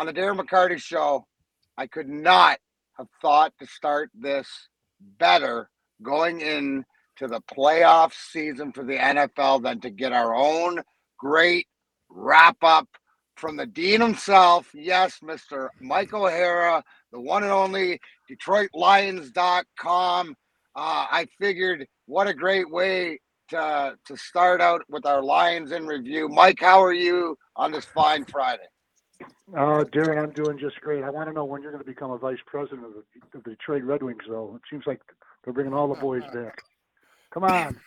on the Darren McCarty Show. I could not have thought to start this better going in to the playoff season for the NFL than to get our own great wrap-up from the Dean himself. Yes, Mr. Mike O'Hara, the one and only DetroitLions.com. I figured what a great way to start out with our Lions in review. Mike, how are you on this fine Friday? Oh, Darren, I'm doing just great. I want to know when you're going to become a vice president of the Detroit Red Wings, though. It seems like they're bringing all the boys back. Come on.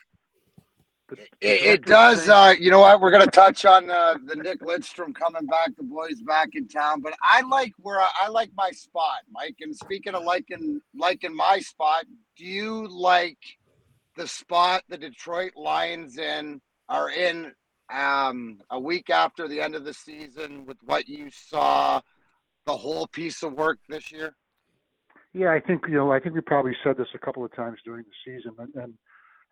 It does. You know what? We're going to touch on the Nick Lidstrom coming back, the boys back in town. But I like where I like my spot, Mike. And speaking of liking my spot, do you like the spot the Detroit Lions are in a week after the end of the season with what you saw, the whole piece of work this year? Yeah, I think we probably said this a couple of times during the season, and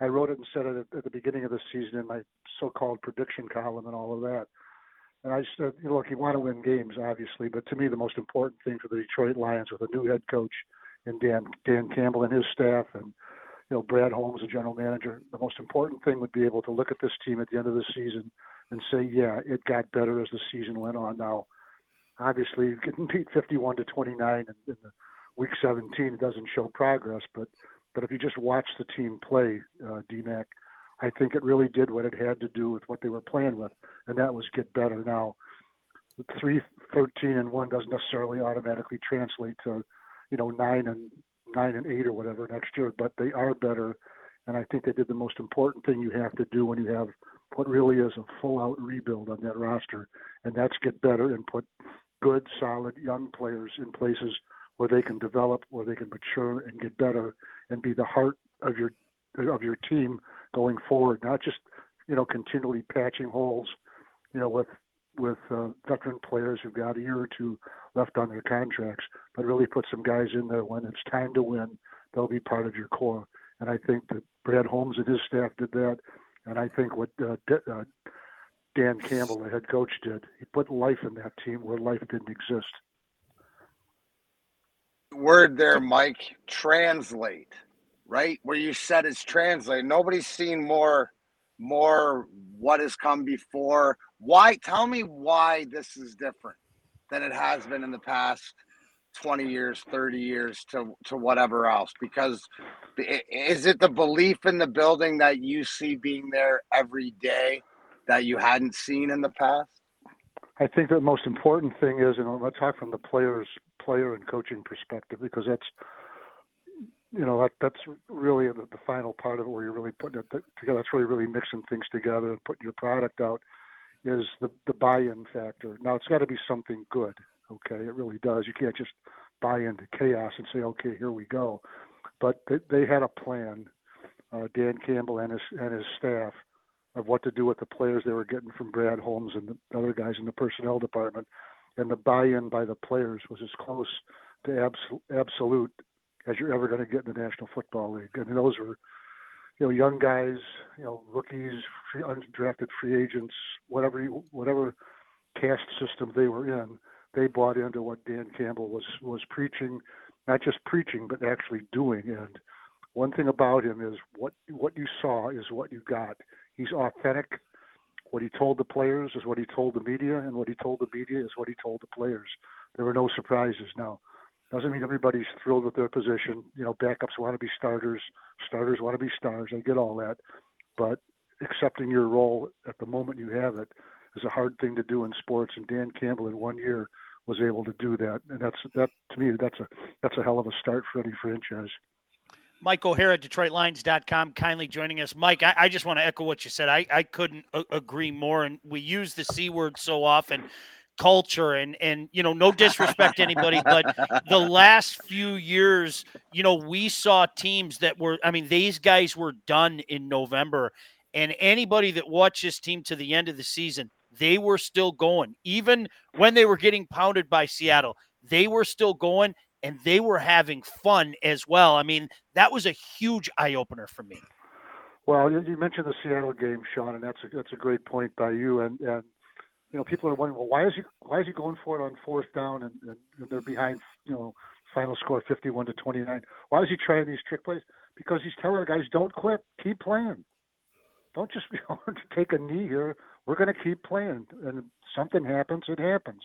I wrote it and said it at the beginning of the season in my so-called prediction column and all of that. And I said, look, you want to win games, obviously, but to me, the most important thing for the Detroit Lions with a new head coach and Dan Campbell and his staff and, Brad Holmes, the general manager, the most important thing would be able to look at this team at the end of the season and say, yeah, it got better as the season went on. Now, obviously, getting beat 51-29 in week 17 doesn't show progress, but if you just watch the team play, D-Mac, I think it really did what it had to do with what they were playing with, and that was get better. Now, 3-13-1 doesn't necessarily automatically translate to, 9-8 or whatever next year, but they are better, and I think they did the most important thing you have to do when you have what really is a full-out rebuild on that roster, and that's get better and put good, solid young players in places where they can develop, where they can mature and get better and be the heart of your team going forward, not just, continually patching holes, with veteran players who've got a year or two left on their contracts, but really put some guys in there when it's time to win, they'll be part of your core. And I think that Brad Holmes and his staff did that, and I think what Dan Campbell, the head coach, did, he put life in that team where life didn't exist. Word there, Mike, translate, right? Where you said it's translate. Nobody's seen more what has come before. Why? Tell me why this is different than it has been in the past 20 years, 30 years to whatever else. Because is it the belief in the building that you see being there every day that you hadn't seen in the past? I think the most important thing is, and let's talk from the player and coaching perspective, because that's that's really the final part of it where you're really putting it together. That's really mixing things together and putting your product out is the buy-in factor. Now, it's got to be something good, okay? It really does. You can't just buy into chaos and say, okay, here we go. But they had a plan, Dan Campbell and his staff, of what to do with the players they were getting from Brad Holmes and the other guys in the personnel department. And the buy-in by the players was as close to absolute as you're ever going to get in the National Football League. I mean, those were, young guys, rookies, undrafted free agents, whatever caste system they were in, they bought into what Dan Campbell was preaching, not just preaching, but actually doing. And one thing about him is what you saw is what you got. He's authentic. What he told the players is what he told the media, and what he told the media is what he told the players. There were no surprises. Now, doesn't mean everybody's thrilled with their position. Backups want to be starters. Starters want to be stars. I get all that. But accepting your role at the moment you have it is a hard thing to do in sports, and Dan Campbell in 1 year was able to do that. And that's to me, that's a hell of a start for any franchise. Mike O'Hara, DetroitLions.com, kindly joining us. Mike, I just want to echo what you said. I couldn't agree more, and we use the C word so often, culture, and no disrespect to anybody, but the last few years, we saw teams that were, these guys were done in November, and anybody that watched this team to the end of the season, they were still going. Even when they were getting pounded by Seattle, they were still going, and they were having fun as well. That was a huge eye-opener for me. Well, you mentioned the Seattle game, Sean, and that's a great point by you. And you know, people are wondering, well, why is he going for it on fourth down and they're behind, you know, final score 51-29? Why is he trying these trick plays? Because he's telling the guys, don't quit, keep playing. Don't just, you know, take a knee here. We're going to keep playing, and if something happens, it happens.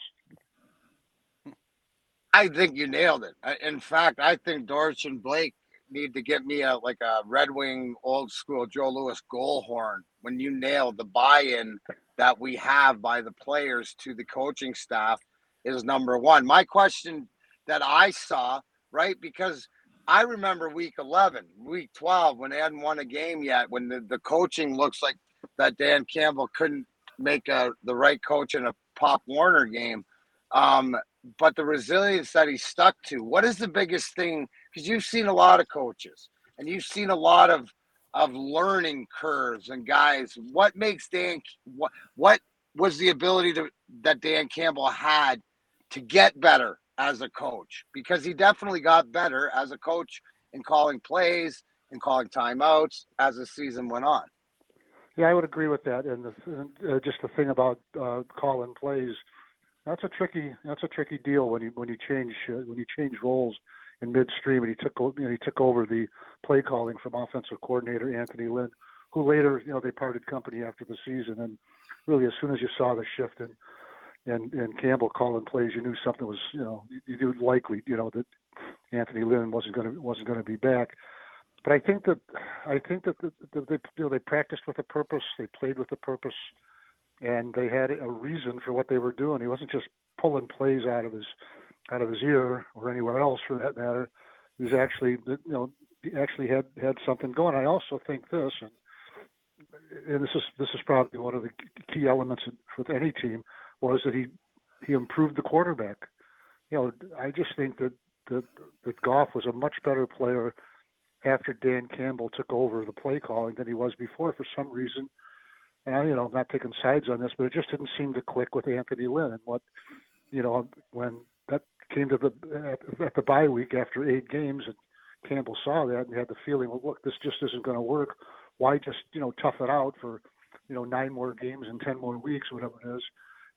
I think you nailed it. In fact, I think Dorch and Blake need to get me a Red Wing old school Joe Louis goal horn when you nailed the buy-in that we have by the players to the coaching staff is number one. My question that I saw, right, because I remember week 11, week 12, when they hadn't won a game yet, when the coaching looks like that Dan Campbell couldn't make the right coach in a Pop Warner game. But the resilience that he stuck to, what is the biggest thing? Because you've seen a lot of coaches and you've seen a lot of learning curves and guys. What makes Dan, what was the ability that Dan Campbell had to get better as a coach? Because he definitely got better as a coach in calling plays and calling timeouts as the season went on. Yeah, I would agree with that. And just the thing about calling plays, that's a tricky deal when you change roles in midstream. And he took over the play calling from offensive coordinator Anthony Lynn, who later, you know, they parted company after the season. And really, as soon as you saw the shift and Campbell calling plays, you knew something was, you know, you knew likely, you know, that Anthony Lynn wasn't going to be back. But I think that they practiced with a purpose, they played with a purpose, and they had a reason for what they were doing. He wasn't just pulling plays out of his ear or anywhere else for that matter. He was actually, you know, had something going. I also think this, and this is probably one of the key elements with any team, was that he improved the quarterback. You know, I just think that Goff was a much better player after Dan Campbell took over the play calling than he was before for some reason. And I, you know, I'm not taking sides on this, but it just didn't seem to click with Anthony Lynn. And what, you know, when that came to the bye week after 8 games, and Campbell saw that and had the feeling, well, look, this just isn't going to work. Why just, you know, tough it out for, you know, 9 more games and 10 more weeks, whatever it is.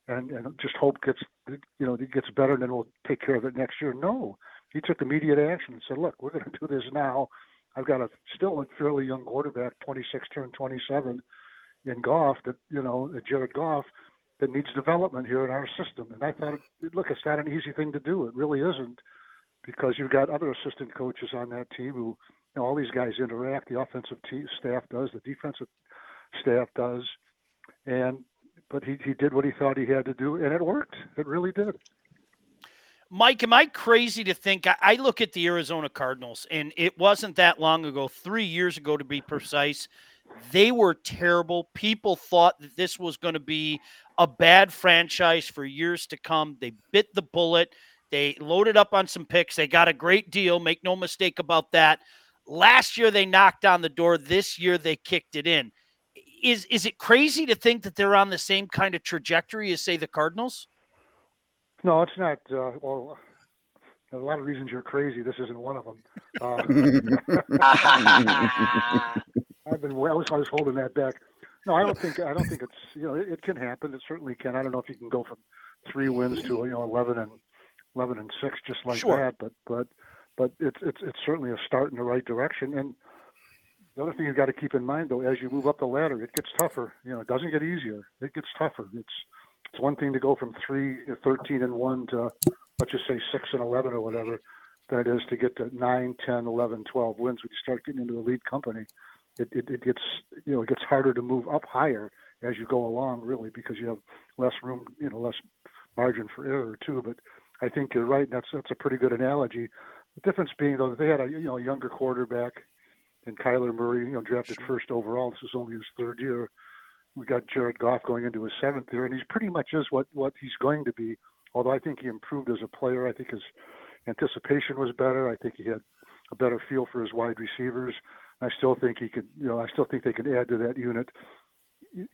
And just hope it gets better, and then we'll take care of it next year. No, he took immediate action and said, look, we're going to do this now. I've got still a fairly young quarterback, 26 turned 27, in Goff, that, you know, Jared Goff, that needs development here in our system. And I thought, look, it's not an easy thing to do. It really isn't, because you've got other assistant coaches on that team who, you know, all these guys interact. The offensive staff does, the defensive staff does, but he did what he thought he had to do, and it worked. It really did. Mike, am I crazy to think, I look at the Arizona Cardinals, and it wasn't that long ago, 3 years ago to be precise, they were terrible. People thought that this was going to be a bad franchise for years to come. They bit the bullet. They loaded up on some picks. They got a great deal. Make no mistake about that. Last year they knocked on the door. This year they kicked it in. Is it crazy to think that they're on the same kind of trajectory as, say, the Cardinals? No, it's not. Well, a lot of reasons you're crazy. This isn't one of them. I was holding that back. No, I don't think it's, you know, it can happen. It certainly can. I don't know if you can go from 3 wins to, you know, 11 and 6 just like sure. that. But it's certainly a start in the right direction. And the other thing you've got to keep in mind, though, as you move up the ladder, it gets tougher. You know, it doesn't get easier. It gets tougher. It's one thing to go from 13 and 1 to, let's just say, 6 and 11 or whatever that is, to get to 9, 10, 11, 12 wins when you start getting into the lead company. It gets harder to move up higher as you go along, really, because you have less room, you know, less margin for error too. But I think you're right. That's a pretty good analogy. The difference being, though, that they had a, you know, younger quarterback and Kyler Murray, you know, drafted first overall. This is only his 3rd year. We got Jared Goff going into his 7th year, and he's pretty much is what he's going to be. Although I think he improved as a player. I think his anticipation was better. I think he had a better feel for his wide receivers. I still think he could, you know, I still think they could add to that unit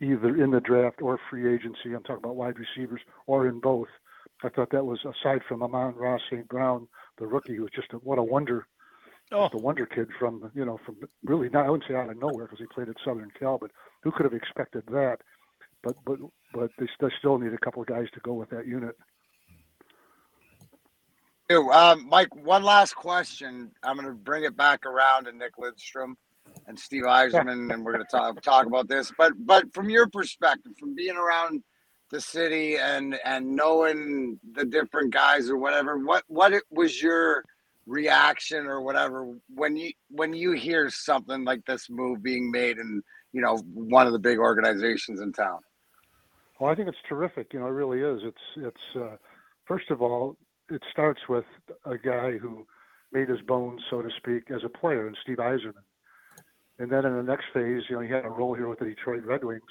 either in the draft or free agency. I'm talking about wide receivers, or in both. I thought that was, aside from Amon Ross St. Brown, the rookie, who was just what a wonder. Oh. The wonder kid from, you know, from really, not, I wouldn't say out of nowhere, because he played at Southern Cal, but who could have expected that? but they still need a couple of guys to go with that unit. Mike, one last question. I'm going to bring it back around to Nick Lidstrom and Steve Yzerman, and we're going to talk about this. But from your perspective, from being around the city and knowing the different guys or whatever, what it was your reaction or whatever when you hear something like this move being made in, you know, one of the big organizations in town? Well, I think it's terrific. You know, it really is. It's first of all, it starts with a guy who made his bones, so to speak, as a player, and Steve Yzerman. And then in the next phase, you know, he had a role here with the Detroit Red Wings,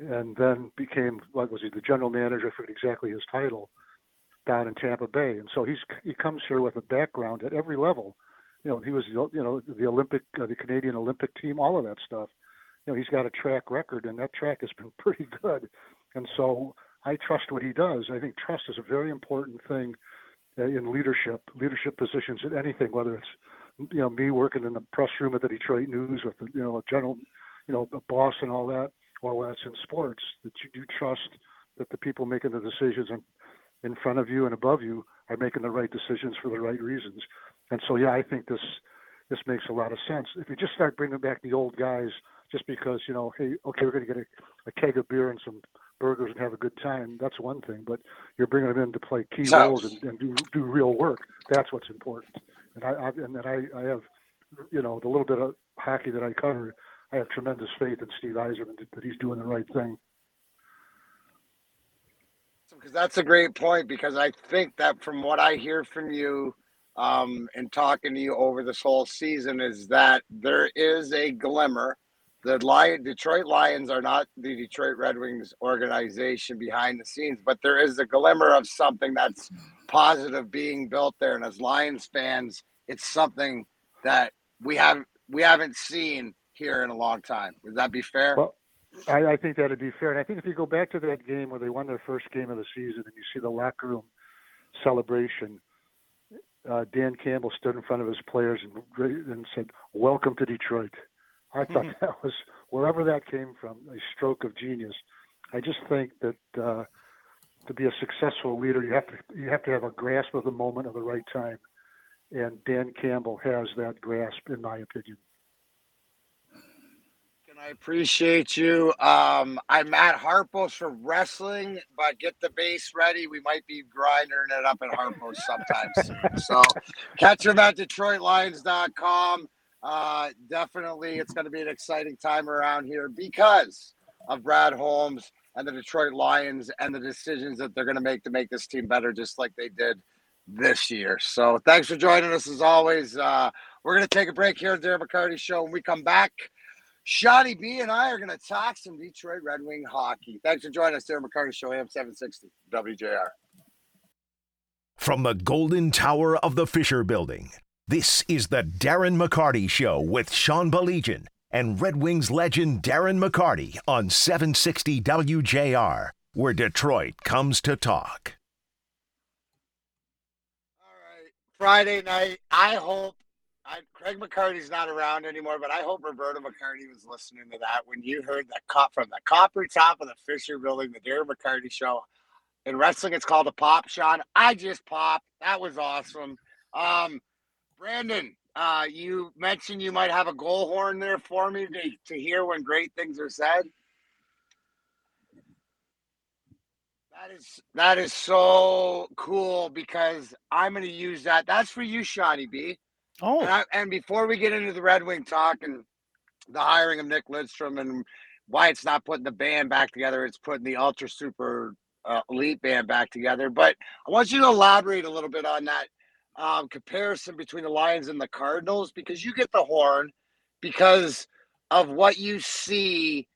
and then became, what was he, the general manager, I forget exactly his title, down in Tampa Bay. And so he comes here with a background at every level. You know, he was, you know, the Canadian Olympic team, all of that stuff. You know, he's got a track record, and that track has been pretty good. And so I trust what he does. I think trust is a very important thing in leadership positions in anything, whether it's, you know, me working in the press room at the Detroit News with, you know, a general, you know, a boss and all that, or when it's in sports, that you do trust that the people making the decisions in front of you and above you are making the right decisions for the right reasons. And so, yeah, I think this makes a lot of sense. If you just start bringing back the old guys just because, you know, hey, okay, we're going to get a keg of beer and some burgers and have a good time, that's one thing, but you're bringing them in to play key roles and do real work. That's what's important. And I have, you know, the little bit of hockey that I cover, I have tremendous faith in Steve Yzerman that he's doing the right thing. Because that's a great point, because I think that from what I hear from you and talking to you over this whole season is that there is a glimmer. The Detroit Lions are not the Detroit Red Wings organization behind the scenes, but there is a glimmer of something that's positive being built there. And as Lions fans, it's something that we haven't seen here in a long time. Would that be fair? Well, I think that would be fair. And I think if you go back to that game where they won their first game of the season and you see the locker room celebration, Dan Campbell stood in front of his players and said, "Welcome to Detroit." I thought that was, wherever that came from, a stroke of genius. I just think that to be a successful leader, you have to have a grasp of the moment of the right time, and Dan Campbell has that grasp, in my opinion. I appreciate you. I'm at Harpo's for wrestling, but get the base ready. We might be grinding it up at Harpo's sometimes. So catch them at DetroitLions.com. Definitely, it's going to be an exciting time around here because of Brad Holmes and the Detroit Lions and the decisions that they're going to make this team better, just like they did this year. So thanks for joining us as always. We're going to take a break here at the Darren McCarty Show. When we come back, Shoddy B and I are going to talk some Detroit Red Wing hockey. Thanks for joining us, Darren McCarty Show, AM 760, WJR. From the Golden Tower of the Fisher Building, this is the Darren McCarty Show with Sean Belegian and Red Wings legend Darren McCarty on 760 WJR, where Detroit comes to talk. All right, Friday night, I hope. Craig McCarty's not around anymore, but I hope Roberto McCarty was listening to that when you heard that cop from the copper top of the Fisher Building, the Darren McCarty Show. In wrestling, it's called a pop, Sean. I just popped. That was awesome. Brandon, you mentioned you might have a goal horn there for me to hear when great things are said. That is so cool because I'm going to use that. That's for you, Shoddy B. Oh, and before we get into the Red Wing talk and the hiring of Nick Lidstrom and why it's not putting the band back together, it's putting the ultra super elite band back together. But I want you to elaborate a little bit on that comparison between the Lions and the Cardinals, because you get the horn because of what you see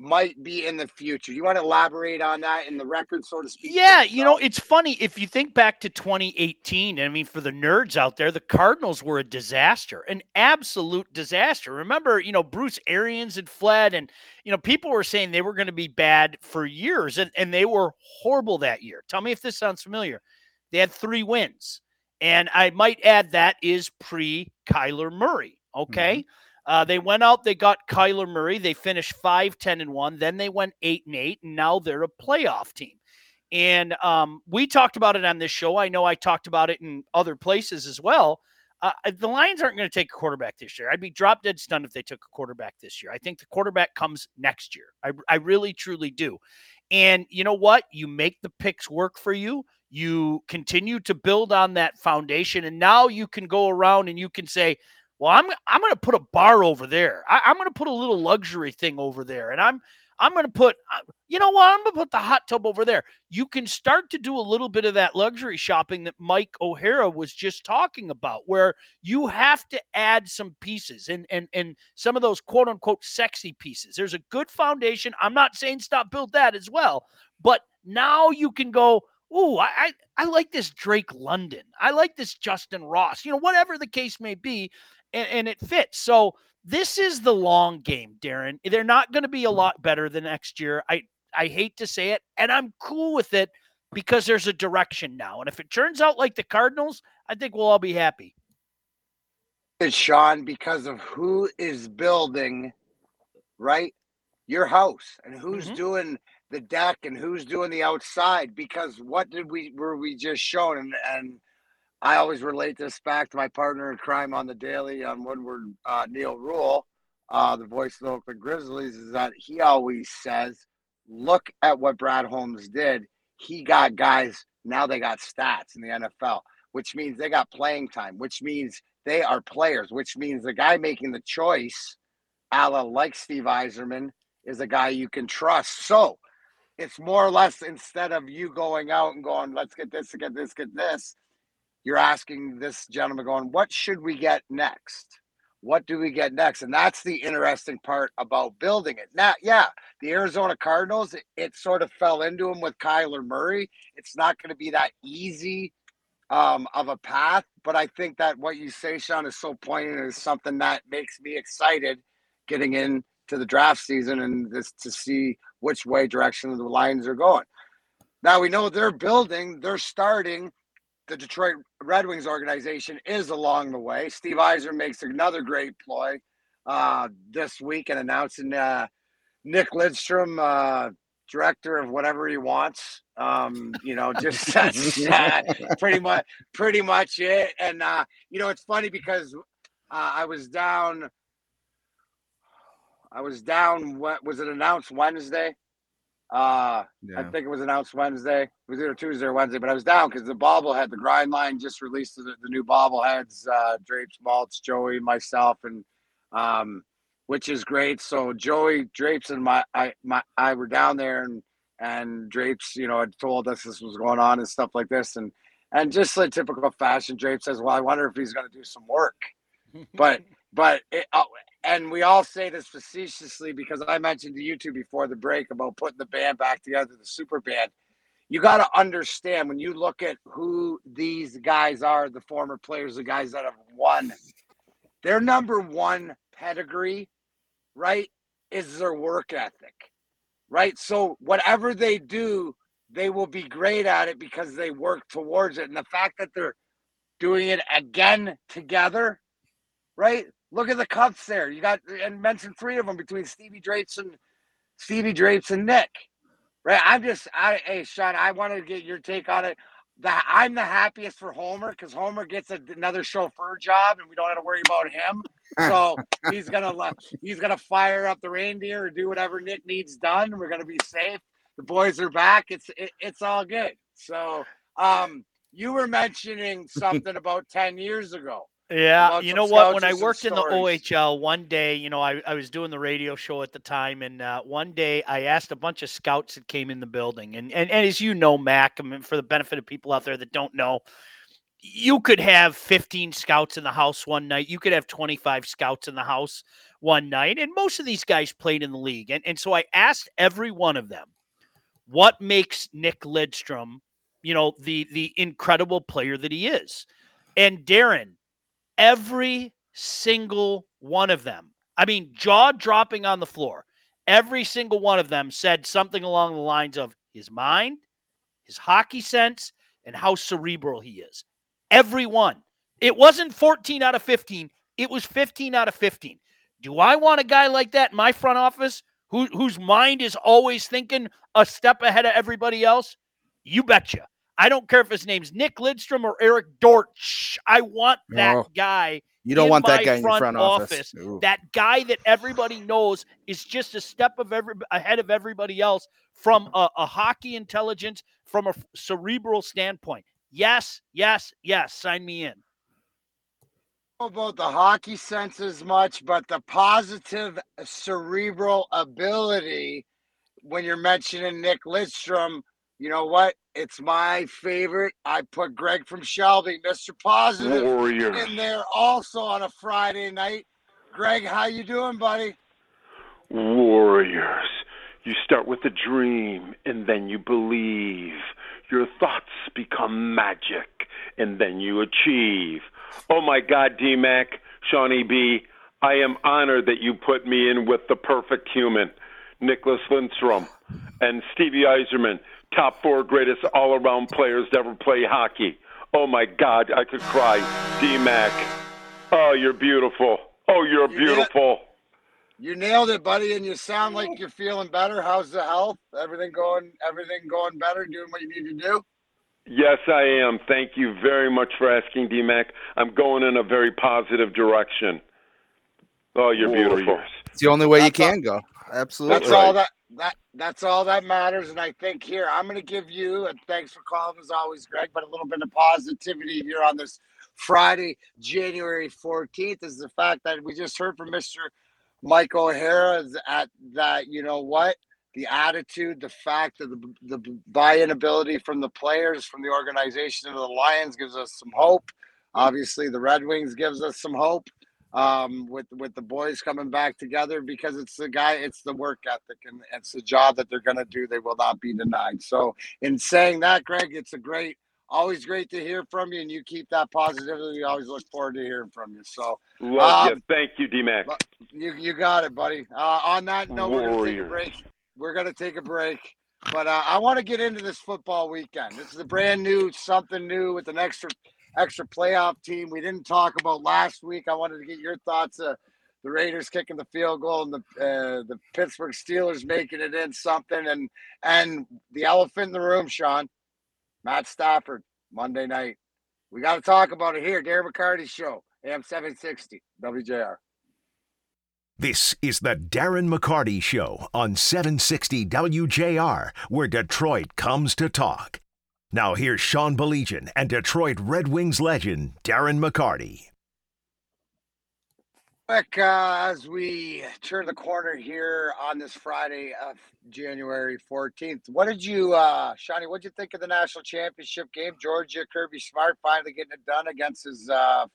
might be in the future. You want to elaborate on that in the record, so to speak? Yeah, you know, it's funny. If you think back to 2018, I mean, for the nerds out there, the Cardinals were a disaster, an absolute disaster. Remember, you know, Bruce Arians had fled and, you know, people were saying they were going to be bad for years, and they were horrible that year. Tell me if this sounds familiar. They had 3 wins. And I might add that is pre-Kyler Murray, okay? Mm-hmm. They went out, they got Kyler Murray. They finished 5-10-1. Then they went 8-8. And now they're a playoff team. And we talked about it on this show. I know I talked about it in other places as well. The Lions aren't going to take a quarterback this year. I'd be drop dead stunned if they took a quarterback this year. I think the quarterback comes next year. I really, truly do. And you know what? You make the picks work for you. You continue to build on that foundation. And now you can go around and you can say, well, I'm going to put a bar over there. I'm going to put a little luxury thing over there. And I'm going to put, you know what? I'm going to put the hot tub over there. You can start to do a little bit of that luxury shopping that Mike O'Hara was just talking about, where you have to add some pieces and some of those quote unquote sexy pieces. There's a good foundation. I'm not saying stop, build that as well, but now you can go, ooh, I like this Drake London. I like this Justin Ross, you know, whatever the case may be, and it fits. So this is the long game, Darren. They're not going to be a lot better the next year. I hate to say it, and I'm cool with it because there's a direction now. And if it turns out like the Cardinals, I think we'll all be happy. It's Sean, because of who is building, right, your house and who's doing the deck and who's doing the outside, because what did were we just shown? And I always relate this back to my partner in crime on the daily on Woodward, Neil Rule, the voice of the Oakland Grizzlies, is that he always says, look at what Brad Holmes did. He got guys, now they got stats in the NFL, which means they got playing time, which means they are players, which means the guy making the choice, a la like Steve Yzerman, is a guy you can trust. So it's more or less, instead of you going out and going, let's get this, get this, get this, you're asking this gentleman going, what should we get next? What do we get next? And that's the interesting part about building it. Now, yeah, the Arizona Cardinals, it sort of fell into them with Kyler Murray. It's not going to be that easy of a path, but I think that what you say, Sean, is so poignant, is something that makes me excited getting into the draft season and just to see which way direction the Lions are going. Now we know they're building, they're starting. The Detroit Red Wings organization is along the way. Steve Yzerman makes another great ploy this week and announcing Nick Lidstrom, director of whatever he wants. You know, just that's pretty much it. And, you know, it's funny because I was down, what was it announced Wednesday? Yeah. I think it was announced Wednesday. It was either Tuesday or Wednesday, but I was down because the bobblehead, the grind line, just released the new bobbleheads, Drapes, Maltz, Joey, myself, and which is great. So Joey, Drapes, and I were down there, and Drapes, you know, had told us this was going on and stuff like this, and just in typical fashion, Drapes says, "Well, I wonder if he's going to do some work," but. And we all say this facetiously because I mentioned to you two before the break about putting the band back together, the super band. You got to understand when you look at who these guys are, the former players, the guys that have won, their number one pedigree, right, is their work ethic, right? So whatever they do, they will be great at it because they work towards it. And the fact that they're doing it again together, right? Look at the cups there. You got and mentioned three of them between Stevie Drapes and Nick, right? Hey Sean, I wanted to get your take on it. I'm the happiest for Homer because Homer gets another chauffeur job and we don't have to worry about him. So he's gonna fire up the reindeer or do whatever Nick needs done. We're gonna be safe. The boys are back. It's all good. So you were mentioning something about 10 years ago. Yeah, you know what? When I worked in the OHL, one day, you know, I was doing the radio show at the time, and one day I asked a bunch of scouts that came in the building, and as you know, Mac, I mean, for the benefit of people out there that don't know, you could have 15 scouts in the house one night. You could have 25 scouts in the house one night, and most of these guys played in the league, and so I asked every one of them, what makes Nick Lidstrom, you know, the incredible player that he is, and Darren. Every single one of them, I mean, jaw dropping on the floor, every single one of them said something along the lines of his mind, his hockey sense, and how cerebral he is. Everyone. It wasn't 14 out of 15. It was 15 out of 15. Do I want a guy like that in my front office whose mind is always thinking a step ahead of everybody else? You betcha. I don't care if his name's Nick Lidstrom or Eric Dorch. I want that guy. You don't want that guy in your front office. That guy that everybody knows is just a step ahead of everybody else from a hockey intelligence, from a cerebral standpoint. Yes, yes, yes. Sign me in. I don't know about the hockey sense as much, but the positive cerebral ability when you're mentioning Nick Lidstrom, you know what? It's my favorite. I put Greg from Shelby, Mr. Positive, Warrior, in there also on a Friday night. Greg, how you doing, buddy? Warriors. You start with a dream, and then you believe. Your thoughts become magic, and then you achieve. Oh, my God, D-Mac, Shawnee B., I am honored that you put me in with the perfect human, Nicholas Lindstrom, and Stevie Yzerman. Top four greatest all-around players to ever play hockey. Oh, my God, I could cry. D-Mac, oh, you're beautiful. Oh, you're beautiful. You nailed it, buddy, and you sound like you're feeling better. How's the health? Everything going better, doing what you need to do? Yes, I am. Thank you very much for asking, D-Mac. I'm going in a very positive direction. Oh, you're beautiful. It's the only way you can go. Absolutely. That's all that's all that matters. And I think here, I'm going to give you, and thanks for calling as always, Greg, but a little bit of positivity here on this Friday, January 14th, is the fact that we just heard from Mr. Mike O'Hara at that, you know what? The attitude, the fact that the buy-in ability from the players, from the organization of the Lions gives us some hope. Obviously, the Red Wings gives us some hope with the boys coming back together, because it's the work ethic, and it's the job that they're going to do. They will not be denied. So in saying that, Greg, it's always great to hear from you, and you keep that positivity. We always look forward to hearing from you. So love you. Thank you, D-Mac. You got it, buddy. On that note, Warriors. We're going to take a break. But I want to get into this football weekend. This is a brand new, something new with an extra playoff team we didn't talk about last week. I wanted to get your thoughts of the Raiders kicking the field goal and the Pittsburgh Steelers making it in something. And the elephant in the room, Sean, Matt Stafford, Monday night. We got to talk about it here. Darren McCarty Show, AM 760, WJR. This is the Darren McCarty Show on 760 WJR, where Detroit comes to talk. Now here's Sean Belegian and Detroit Red Wings legend, Darren McCarty. Quick, as we turn the corner here on this Friday of January 14th, what did you, Shawnee, what did you think of the national championship game? Georgia, Kirby Smart finally getting it done against his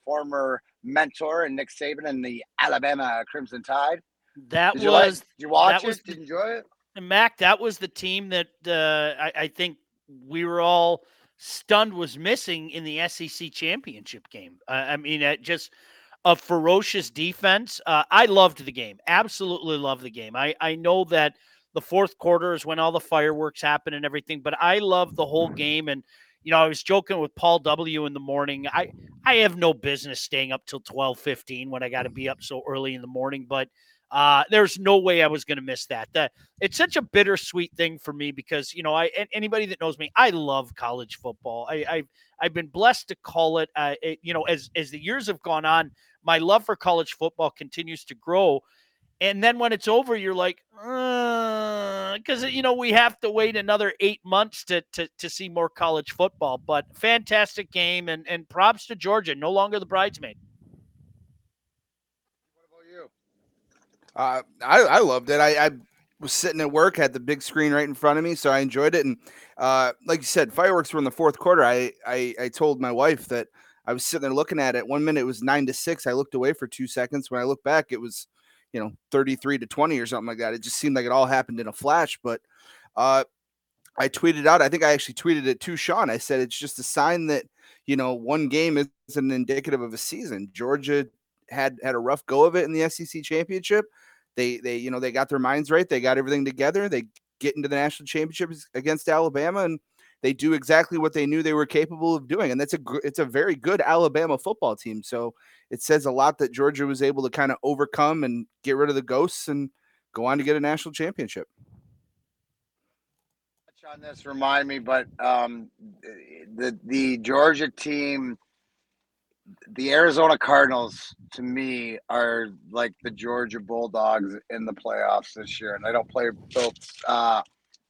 former mentor and Nick Saban and the Alabama Crimson Tide. Did you enjoy it? And Mac, that was the team that I think we were all stunned was missing in the SEC championship game. I mean, just a ferocious defense. I loved the game. Absolutely loved the game. I know that the fourth quarter is when all the fireworks happen and everything, but I loved the whole game. And you know, I was joking with Paul W. in the morning. I have no business staying up till 12:15 when I got to be up so early in the morning, but there's no way I was going to miss that. It's such a bittersweet thing for me because, you know, anybody that knows me, I love college football. I've been blessed to call it, you know, as the years have gone on, my love for college football continues to grow. And then when it's over, you're like, because, you know, we have to wait another 8 months to see more college football. But fantastic game, and props to Georgia, no longer the bridesmaid. What about you? I loved it. I was sitting at work, had the big screen right in front of me, so I enjoyed it. And like you said, fireworks were in the fourth quarter. I told my wife that I was sitting there looking at it. 1 minute it was 9-6. I looked away for 2 seconds. When I looked back, it was, you know, 33-20 or something like that. It just seemed like it all happened in a flash. But I tweeted out, I think I actually tweeted it to Sean. I said, it's just a sign that, you know, one game isn't indicative of a season. Georgia had a rough go of it in the SEC championship. They you know, they got their minds right. They got everything together. They get into the national championship against Alabama, and They do exactly what they knew they were capable of doing, and that's it's a very good Alabama football team. So it says a lot that Georgia was able to kind of overcome and get rid of the ghosts and go on to get a national championship. On this, remind me, but the Georgia team, the Arizona Cardinals, to me, are like the Georgia Bulldogs in the playoffs this year, and they don't play both.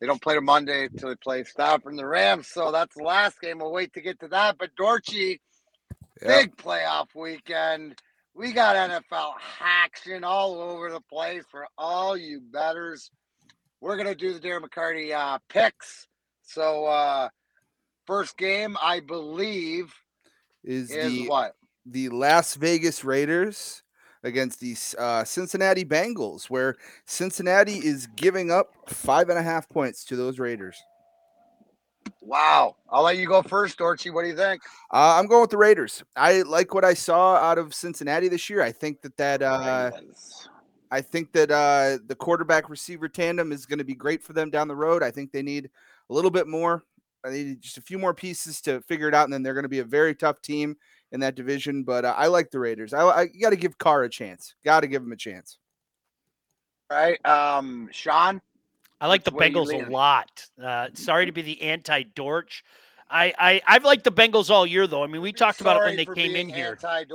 They don't play to Monday until they play Stafford from the Rams, so that's the last game. We'll wait to get to that. But Dorchy, big playoff weekend. We got NFL action all over the place for all you bettors. We're going to do the Darren McCarty picks. So first game, I believe, is the Las Vegas Raiders against the Cincinnati Bengals, where Cincinnati is giving up 5.5 points to those Raiders. Wow. I'll let you go first, Dorchy. What do you think? I'm going with the Raiders. I like what I saw out of Cincinnati this year. I think that the quarterback receiver tandem is going to be great for them down the road. I think they need a little bit more. I need just a few more pieces to figure it out, and then they're going to be a very tough team in that division. But I like the Raiders. I got to give Carr a chance. Got to give him a chance. All right, Sean? I like the Bengals a lot. Sorry to be the anti-Dorch. I've liked the Bengals all year, though. I mean, we talked about it when they came in here. I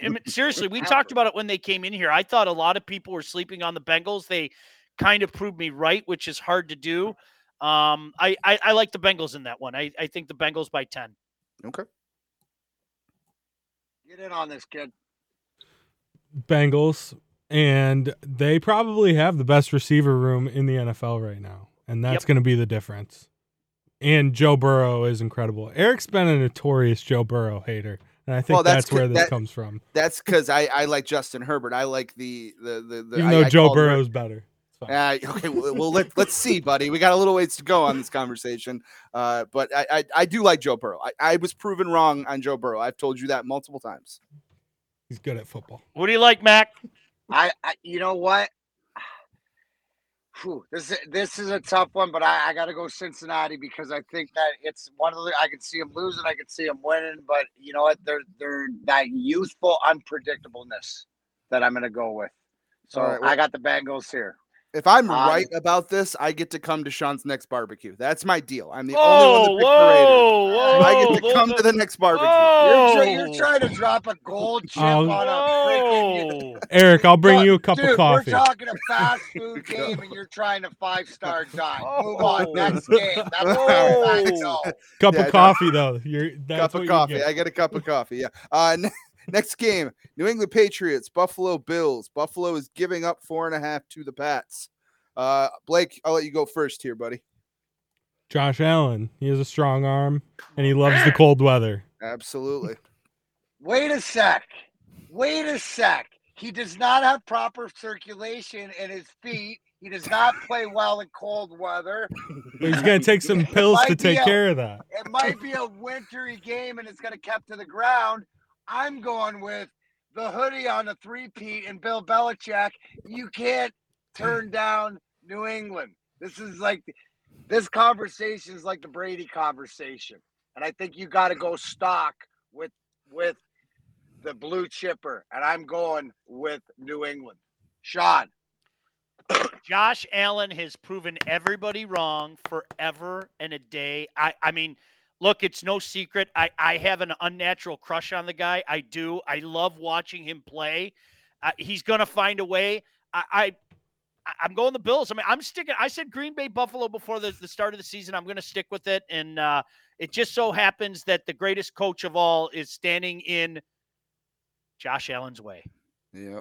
mean, seriously, we talked about it when they came in here. I thought a lot of people were sleeping on the Bengals. They kind of proved me right, which is hard to do. I like the Bengals in that one. I think the Bengals by 10. Okay. Get in on this, kid. Bengals, and they probably have the best receiver room in the NFL right now, and that's going to be the difference. And Joe Burrow is incredible. Eric's been a notorious Joe Burrow hater, and I think that's where this comes from. That's because I like Justin Herbert. I like the even though Joe Burrow's better. Okay, well let's see, buddy. We got a little ways to go on this conversation, but I do like Joe Burrow. I was proven wrong on Joe Burrow. I've told you that multiple times. He's good at football. What do you like, Mac? I you know what? Whew, this is a tough one, but I got to go Cincinnati because I think that it's one of the. I can see them losing, I can see them winning, but you know what? They're that youthful unpredictableness that I'm going to go with. So right, well, I got the Bengals here. If I'm right about this, I get to come to Sean's next barbecue. That's my deal. I'm the only one that picked the Raiders. I get to come to the next barbecue. You're trying to drop a gold chip on a freaking... Eric, I'll bring you a cup of coffee. We're talking a fast food game, and you're trying to five-star dime. Move on. Next game. That's what I know. Cup of coffee, though. Cup of coffee. I get a cup of coffee, yeah. Next game, New England Patriots, Buffalo Bills. Buffalo is giving up 4.5 to the Pats. Blake, I'll let you go first here, buddy. Josh Allen. He has a strong arm, and he loves the cold weather. Absolutely. Wait a sec. He does not have proper circulation in his feet. He does not play well in cold weather. He's going to take some pills to take care of that. It might be a wintry game, and it's going to kept to the ground. I'm going with the hoodie on the three-peat and Bill Belichick. You can't turn down New England. This conversation is like the Brady conversation. And I think you got to go stock with the blue chipper. And I'm going with New England. Sean. Josh Allen has proven everybody wrong forever and a day. I mean – look, it's no secret. I have an unnatural crush on the guy. I do. I love watching him play. He's going to find a way. I'm going the Bills. I mean, I'm sticking. I said Green Bay, Buffalo before the start of the season. I'm going to stick with it. And it just so happens that the greatest coach of all is standing in Josh Allen's way. Yep.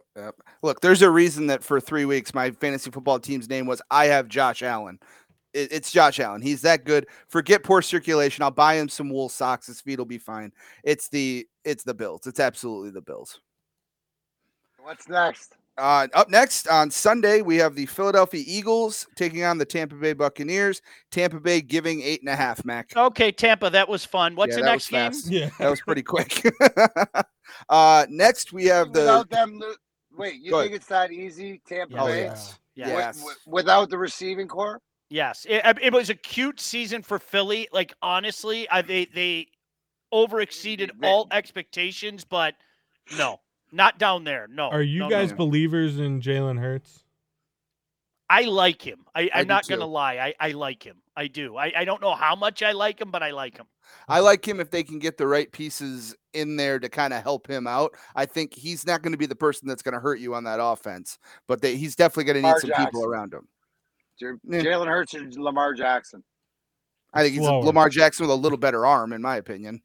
Look, there's a reason that for 3 weeks my fantasy football team's name was I Have Josh Allen. It's Josh Allen. He's that good. Forget poor circulation. I'll buy him some wool socks. His feet will be fine. It's the Bills. It's absolutely the Bills. What's next? Up next on Sunday, we have the Philadelphia Eagles taking on the Tampa Bay Buccaneers. Tampa Bay giving 8.5, Mac. Okay, Tampa, that was fun. What's the next game? Yeah, that was pretty quick. Next, we have the... Without them, wait, you think it's that easy, Tampa Bay? Yes. Without the receiving corps? Yes, it was a cute season for Philly. Like, honestly, they overexceeded all expectations, but no, not down there. No. Are you guys believers in Jalen Hurts? I like him. I'm not going to lie. I like him. I do. I don't know how much I like him, but I like him. I like him if they can get the right pieces in there to kind of help him out. I think he's not going to be the person that's going to hurt you on that offense, but he's definitely going to need some people around him. Jalen Hurts or Lamar Jackson? I think he's Lamar Jackson with a little better arm, in my opinion.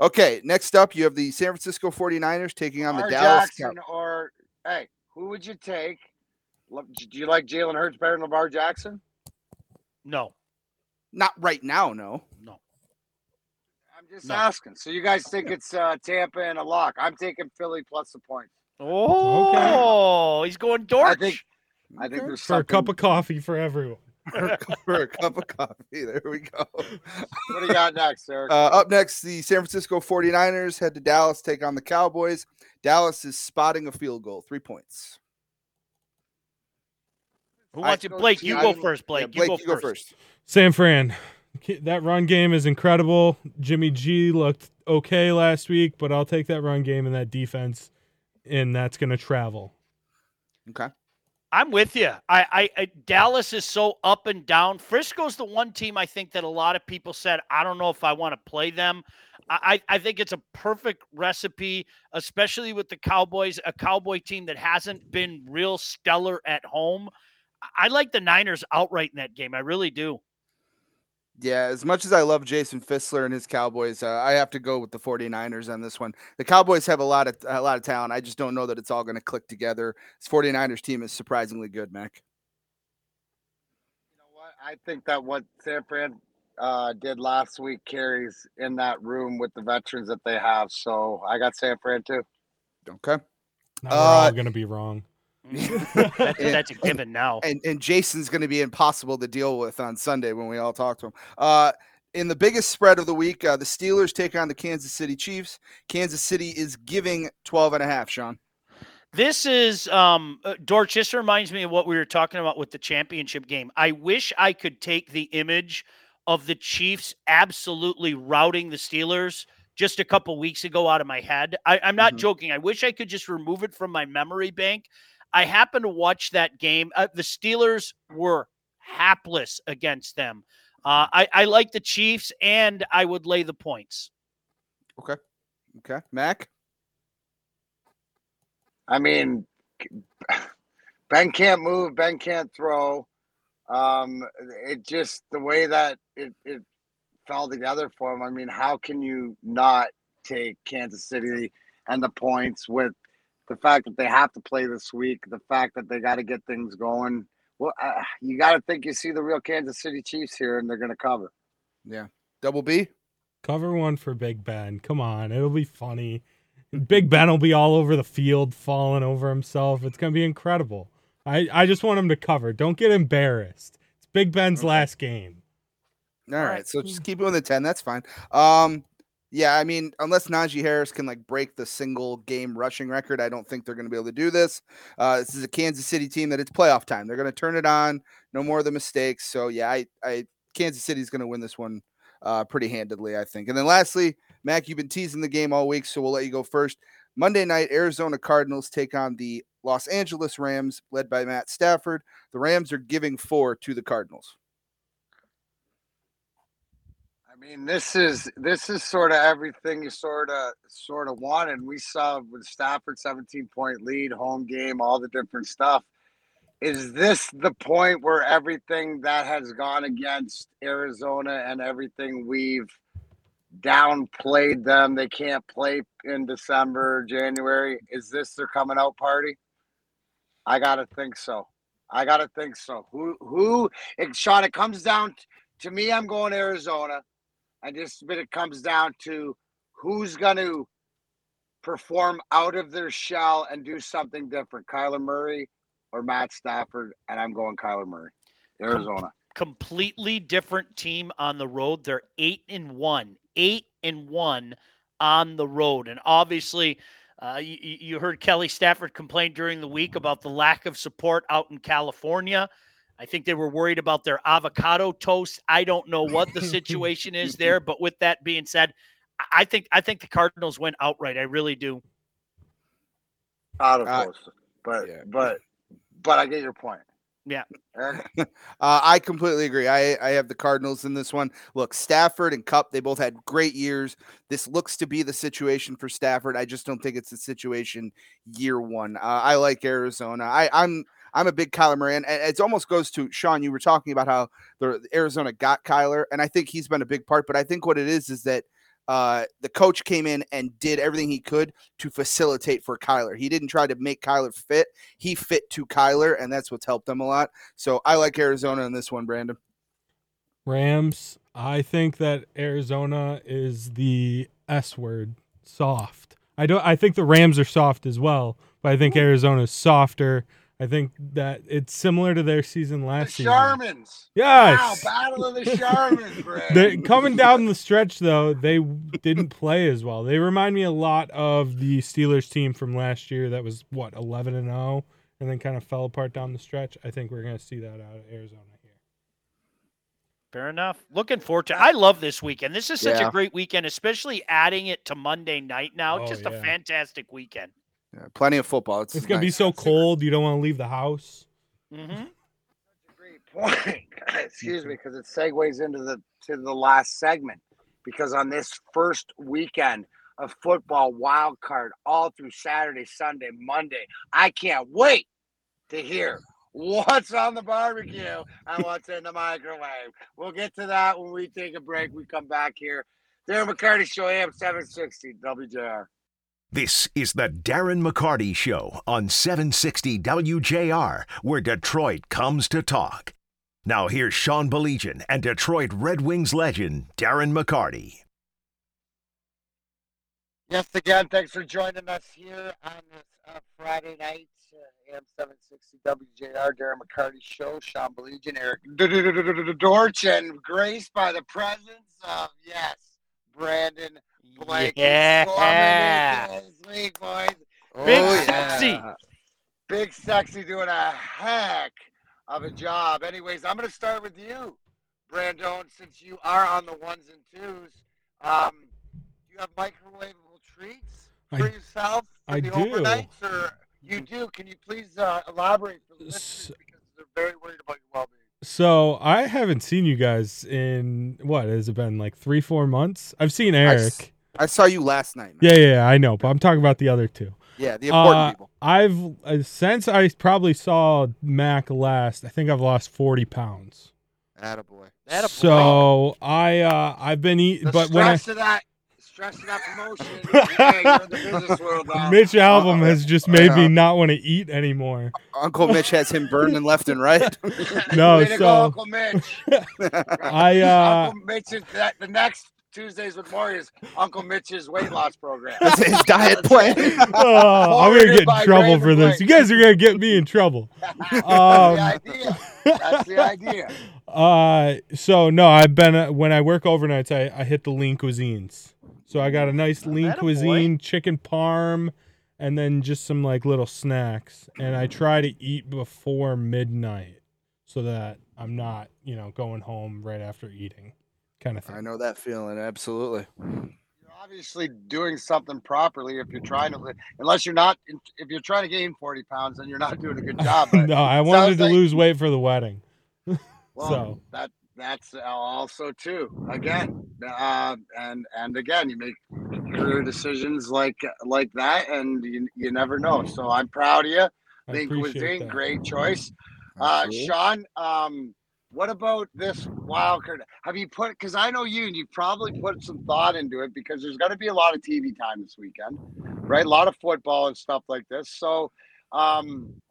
Okay, next up, you have the San Francisco 49ers taking on the Dallas Cowboys. Or, hey, who would you take? Do you like Jalen Hurts better than Lamar Jackson? No. Not right now, no. No. I'm just asking. So you guys think it's Tampa and a lock. I'm taking Philly plus the point. Oh, okay. He's going Dorch. I think there's for a cup of coffee for everyone. For a cup of coffee. There we go. What do you got next, Eric? Up next, the San Francisco 49ers head to Dallas, take on the Cowboys. Dallas is spotting a field goal, 3 points. Who wants it? Blake, you go first, Blake. Yeah, Blake, you go first. San Fran. That run game is incredible. Jimmy G looked okay last week, but I'll take that run game and that defense, and that's going to travel. Okay. I'm with you. I Dallas is so up and down. Frisco's the one team I think that a lot of people said, I don't know if I want to play them. I think it's a perfect recipe, especially with the Cowboys, a Cowboy team that hasn't been real stellar at home. I like the Niners outright in that game. I really do. Yeah, as much as I love Jason Fistler and his Cowboys, I have to go with the 49ers on this one. The Cowboys have a lot of talent. I just don't know that it's all going to click together. This 49ers team is surprisingly good, Mac. You know what? I think that what San Fran did last week carries in that room with the veterans that they have. So I got San Fran too. Okay. Now we're all going to be wrong. That's a given now. And Jason's going to be impossible to deal with on Sunday when we all talk to him. In the biggest spread of the week, the Steelers take on the Kansas City Chiefs. Kansas City is giving 12.5, Sean. This is, Dorch, this reminds me of what we were talking about with the championship game. I wish I could take the image of the Chiefs absolutely routing the Steelers just a couple weeks ago out of my head. I'm not joking. I wish I could just remove it from my memory bank. I happened to watch that game. The Steelers were hapless against them. I like the Chiefs, and I would lay the points. Okay. Mac? I mean, Ben can't move. Ben can't throw. It just, the way that it fell together for him, I mean, how can you not take Kansas City and the points with the fact that they have to play this week, the fact that they got to get things going. Well, you got to think you see the real Kansas City Chiefs here, and they're going to cover. Yeah. Double B? Cover one for Big Ben. Come on. It'll be funny. Big Ben will be all over the field, falling over himself. It's going to be incredible. I just want him to cover. Don't get embarrassed. It's Big Ben's last game. All right. So just keep it on the 10. That's fine. Yeah, I mean, unless Najee Harris can break the single game rushing record, I don't think they're going to be able to do this. This is a Kansas City team that it's playoff time. They're going to turn it on. No more of the mistakes. So yeah, Kansas City's going to win this one pretty handedly, I think. And then lastly, Mac, you've been teasing the game all week, so we'll let you go first. Monday night, Arizona Cardinals take on the Los Angeles Rams, led by Matt Stafford. The Rams are giving 4 to the Cardinals. I mean, this is sort of everything you sort of wanted. We saw with Stafford 17-point lead, home game, all the different stuff. Is this the point where everything that has gone against Arizona and everything we've downplayed them, they can't play in December, January? Is this their coming out party? I gotta think so. Who? Sean, it comes down to me, I'm going Arizona. But it comes down to who's going to perform out of their shell and do something different, Kyler Murray or Matt Stafford, and I'm going Kyler Murray, Arizona. Completely different team on the road. They're 8-1, 8-1 on the road. And obviously, you heard Kelly Stafford complain during the week about the lack of support out in California. I think they were worried about their avocado toast. I don't know what the situation is there, but with that being said, I think the Cardinals win outright. I really do. But I get your point. Yeah. I completely agree. I have the Cardinals in this one. Look, Stafford and Kupp, they both had great years. This looks to be the situation for Stafford. I just don't think it's the situation year one. I like Arizona. I'm a big Kyler Murray, and it almost goes to, Sean, you were talking about how the Arizona got Kyler, and I think he's been a big part, but I think what it is that the coach came in and did everything he could to facilitate for Kyler. He didn't try to make Kyler fit. He fit to Kyler, and that's what's helped them a lot. So I like Arizona in this one, Brandon. Rams, I think that Arizona is the S word, soft. I think the Rams are soft as well, but I think Arizona's softer. I think that it's similar to their season last season. The Sharmans. Yes. Wow, Battle of the Sharmans, Brad. Coming down the stretch, though, they didn't play as well. They remind me a lot of the Steelers team from last year that was, 11-0, and then kind of fell apart down the stretch. I think we're going to see that out of Arizona here. Fair enough. Looking forward to it. I love this weekend. This is such a great weekend, especially adding it to Monday night now. A fantastic weekend. Yeah, plenty of football. It's going to be so cold, you don't want to leave the house. Mm-hmm. That's a great point. Excuse me, because it segues into the last segment. Because on this first weekend of football, wild card, all through Saturday, Sunday, Monday, I can't wait to hear what's on the barbecue and what's in the microwave. We'll get to that when we take a break. We come back here. Darren McCarty Show, AM 760, WJR. This is the Darren McCarty Show on 760 WJR, where Detroit comes to talk. Now here's Sean Belegian and Detroit Red Wings legend, Darren McCarty. Yes, again, thanks for joining us here on this Friday night, AM 760 WJR, Darren McCarty Show, Sean Belegian, Eric Dorch, and graced by the presence of, Brandon Blake. This week, boys. Big sexy. Big sexy doing a heck of a job. Anyways, I'm going to start with you, Brandon, since you are on the ones and twos. You have microwavable treats for yourself? For the overnights, or you do. Can you please elaborate for the listeners, because they're very worried about your well-being? So I haven't seen you guys in, has it been like 3-4 months? I've seen Eric. I saw you last night, man. Yeah, I know, but I'm talking about the other two. Yeah, the important people. Since I probably saw Mac last, I think I've lost 40 pounds. Attaboy. So I've been eating, but when stress of that promotion, you're in the business world now. Mitch Albom has just made me not want to eat anymore. Uncle Mitch has him burning left and right. No, so Uncle Mitch. Uncle Mitch is the next Tuesdays with Maury is Uncle Mitch's weight loss program. That's his diet plan. I'm going to get in trouble for this. You guys are going to get me in trouble. That's the idea. So no, I've been when I work overnights, I hit the lean cuisines. So I got a nice lean cuisine, chicken parm, and then just some little snacks. And I try to eat before midnight so that I'm not, going home right after eating kind of thing. I know that feeling. Absolutely. You're obviously doing something properly if you're trying to live. Unless you're not, if you're trying to gain 40 pounds, then you're not doing a good job. No, I wanted to lose weight for the wedding. That's also too. Again, and again, you make career decisions like that, and you never know. So I'm proud of you. I think it was a great choice. Sean, what about this wild card? Have you put? Because I know you, and you probably put some thought into it, because there's going to be a lot of TV time this weekend, right? A lot of football and stuff like this. So,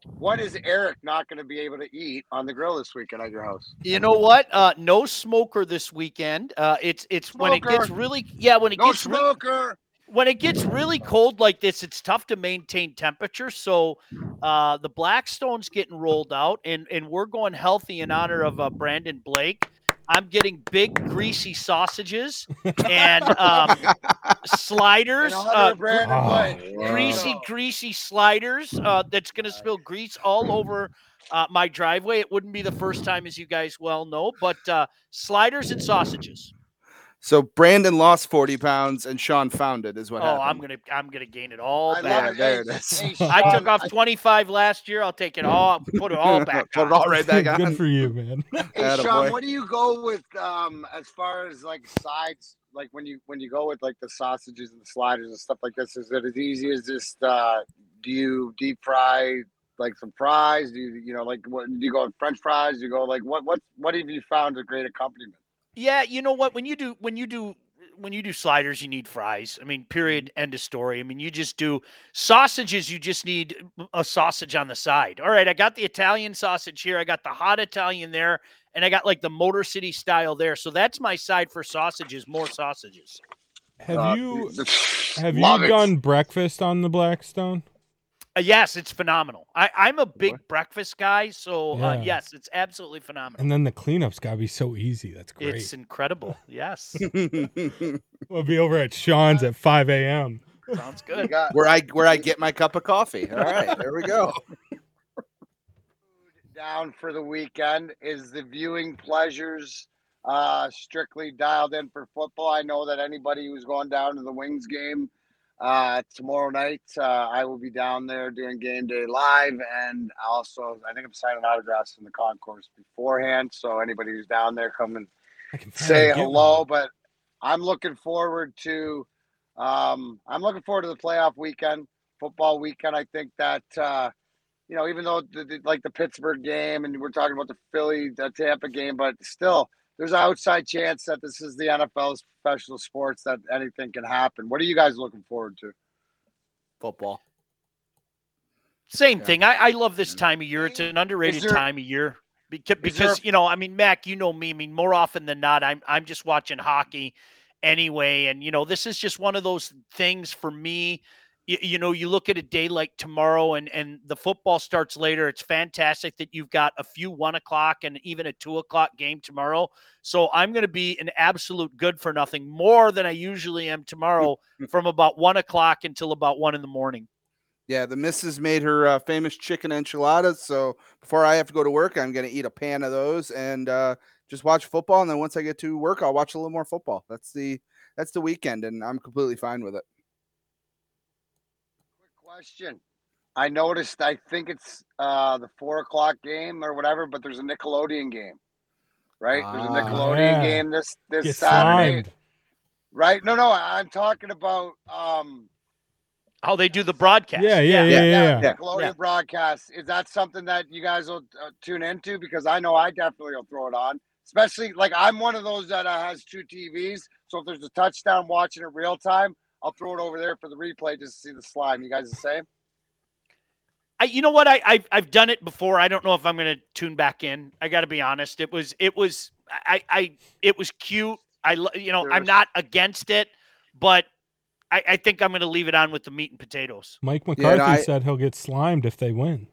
what is Eric not going to be able to eat on the grill this weekend at your house? You know what? No smoker this weekend. It's smoker. When it gets really cold like this, it's tough to maintain temperature. So, the Blackstone's getting rolled out, and we're going healthy in honor of Brandon Blake. I'm getting big greasy sausages and sliders, greasy sliders that's going to spill grease all over my driveway. It wouldn't be the first time, as you guys well know, but sliders and sausages. So Brandon lost 40 pounds and Sean found it is what happened. I'm gonna gain it all back. There it is. Hey, Sean, I took off 25 last year. I'll take it all. Put it all back. Put it all right back on. Good for you, man. Hey, Sean, what do you go with as far as like sides? Like when you go with like the sausages and the sliders and stuff like this, is it as easy as just do you deep fry like some fries? Do you know like what do you go with French fries? Do you go like what have you found a great accompaniment? Yeah, you know what? When you do sliders, you need fries. I mean, period, end of story. I mean, you just do sausages. You just need a sausage on the side. All right, I got the Italian sausage here. I got the hot Italian there, and I got like the Motor City style there. So that's my side for sausages. More sausages. Have you done breakfast on the Blackstone? Yes, it's phenomenal. I'm a big breakfast guy, so yeah. Yes, it's absolutely phenomenal. And then the cleanup's got to be so easy. That's great. It's incredible. Yes. We'll be over at Sean's at 5 a.m. Sounds good. Where I get my cup of coffee. All right, there we go. Down for the weekend is the viewing pleasures strictly dialed in for football. I know that anybody who's going down to the Wings game tomorrow night, I will be down there doing game day live, and also I think I'm signing autographs in the concourse beforehand. So anybody who's down there, come and say hello. One. But I'm looking forward to the playoff weekend, football weekend. I think that you know, even though the Pittsburgh game, and we're talking about the Philly, the Tampa game, but still. There's an outside chance that this is the NFL's professional sports, that anything can happen. What are you guys looking forward to? Football. Same thing. I love this time of year. It's an underrated time of year because you know, I mean, Mac, you know me. I mean, more often than not, I'm just watching hockey anyway. And, you know, this is just one of those things for me. You know, you look at a day like tomorrow and the football starts later. It's fantastic that you've got a few 1 o'clock and even a 2 o'clock game tomorrow. So I'm going to be an absolute good for nothing more than I usually am tomorrow from about 1 o'clock until about 1 a.m. Yeah, the missus made her famous chicken enchiladas. So before I have to go to work, I'm going to eat a pan of those and just watch football. And then once I get to work, I'll watch a little more football. That's the weekend, and I'm completely fine with it. Question. I noticed, I think it's the 4 o'clock game or whatever, but there's a Nickelodeon game, right? There's a Nickelodeon game this get Saturday, signed. Right? No, I'm talking about how they do the broadcast. Yeah. Nickelodeon broadcast. Is that something that you guys will tune into? Because I know I definitely will throw it on. Especially, like, I'm one of those that has two TVs, so if there's a touchdown, watching it real time. I'll throw it over there for the replay just to see the slime. You guys the same? You know what? I've done it before. I don't know if I'm going to tune back in. I got to be honest. It was cute. I'm not against it, but I think I'm going to leave it on with the meat and potatoes. Mike McCarthy said he'll get slimed if they win.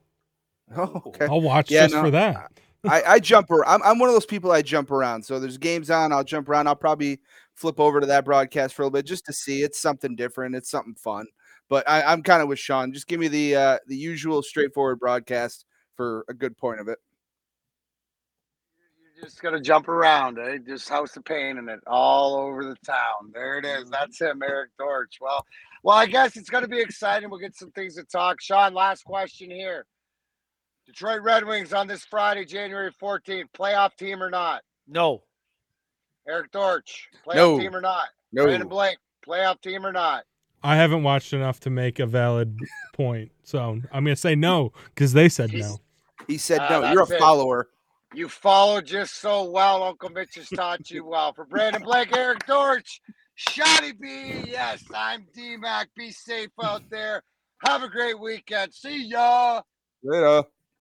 Oh, okay. I'll watch just for that. I jump around. I'm one of those people. I jump around. So there's games on. I'll jump around. I'll probably flip over to that broadcast for a little bit just to see. It's something different. It's something fun. But I'm kind of with Sean. Just give me the usual straightforward broadcast for a good point of it. You're just gonna jump around, eh? Just House of Pain and it all over the town. There it is. That's him, Eric Dorch. Well, I guess it's gonna be exciting. We'll get some things to talk. Sean, last question here. Detroit Red Wings on this Friday, January 14th, playoff team or not? No. Eric Dorch, playoff team or not? No. Brandon Blake, playoff team or not? I haven't watched enough to make a valid point, so I'm going to say no because they said no. He said no. You're a follower. You follow just so well. Uncle Mitch has taught you well. For Brandon Blake, Eric Dorch, Shotty B, yes, I'm D-Mac. Be safe out there. Have a great weekend. See y'all. Later.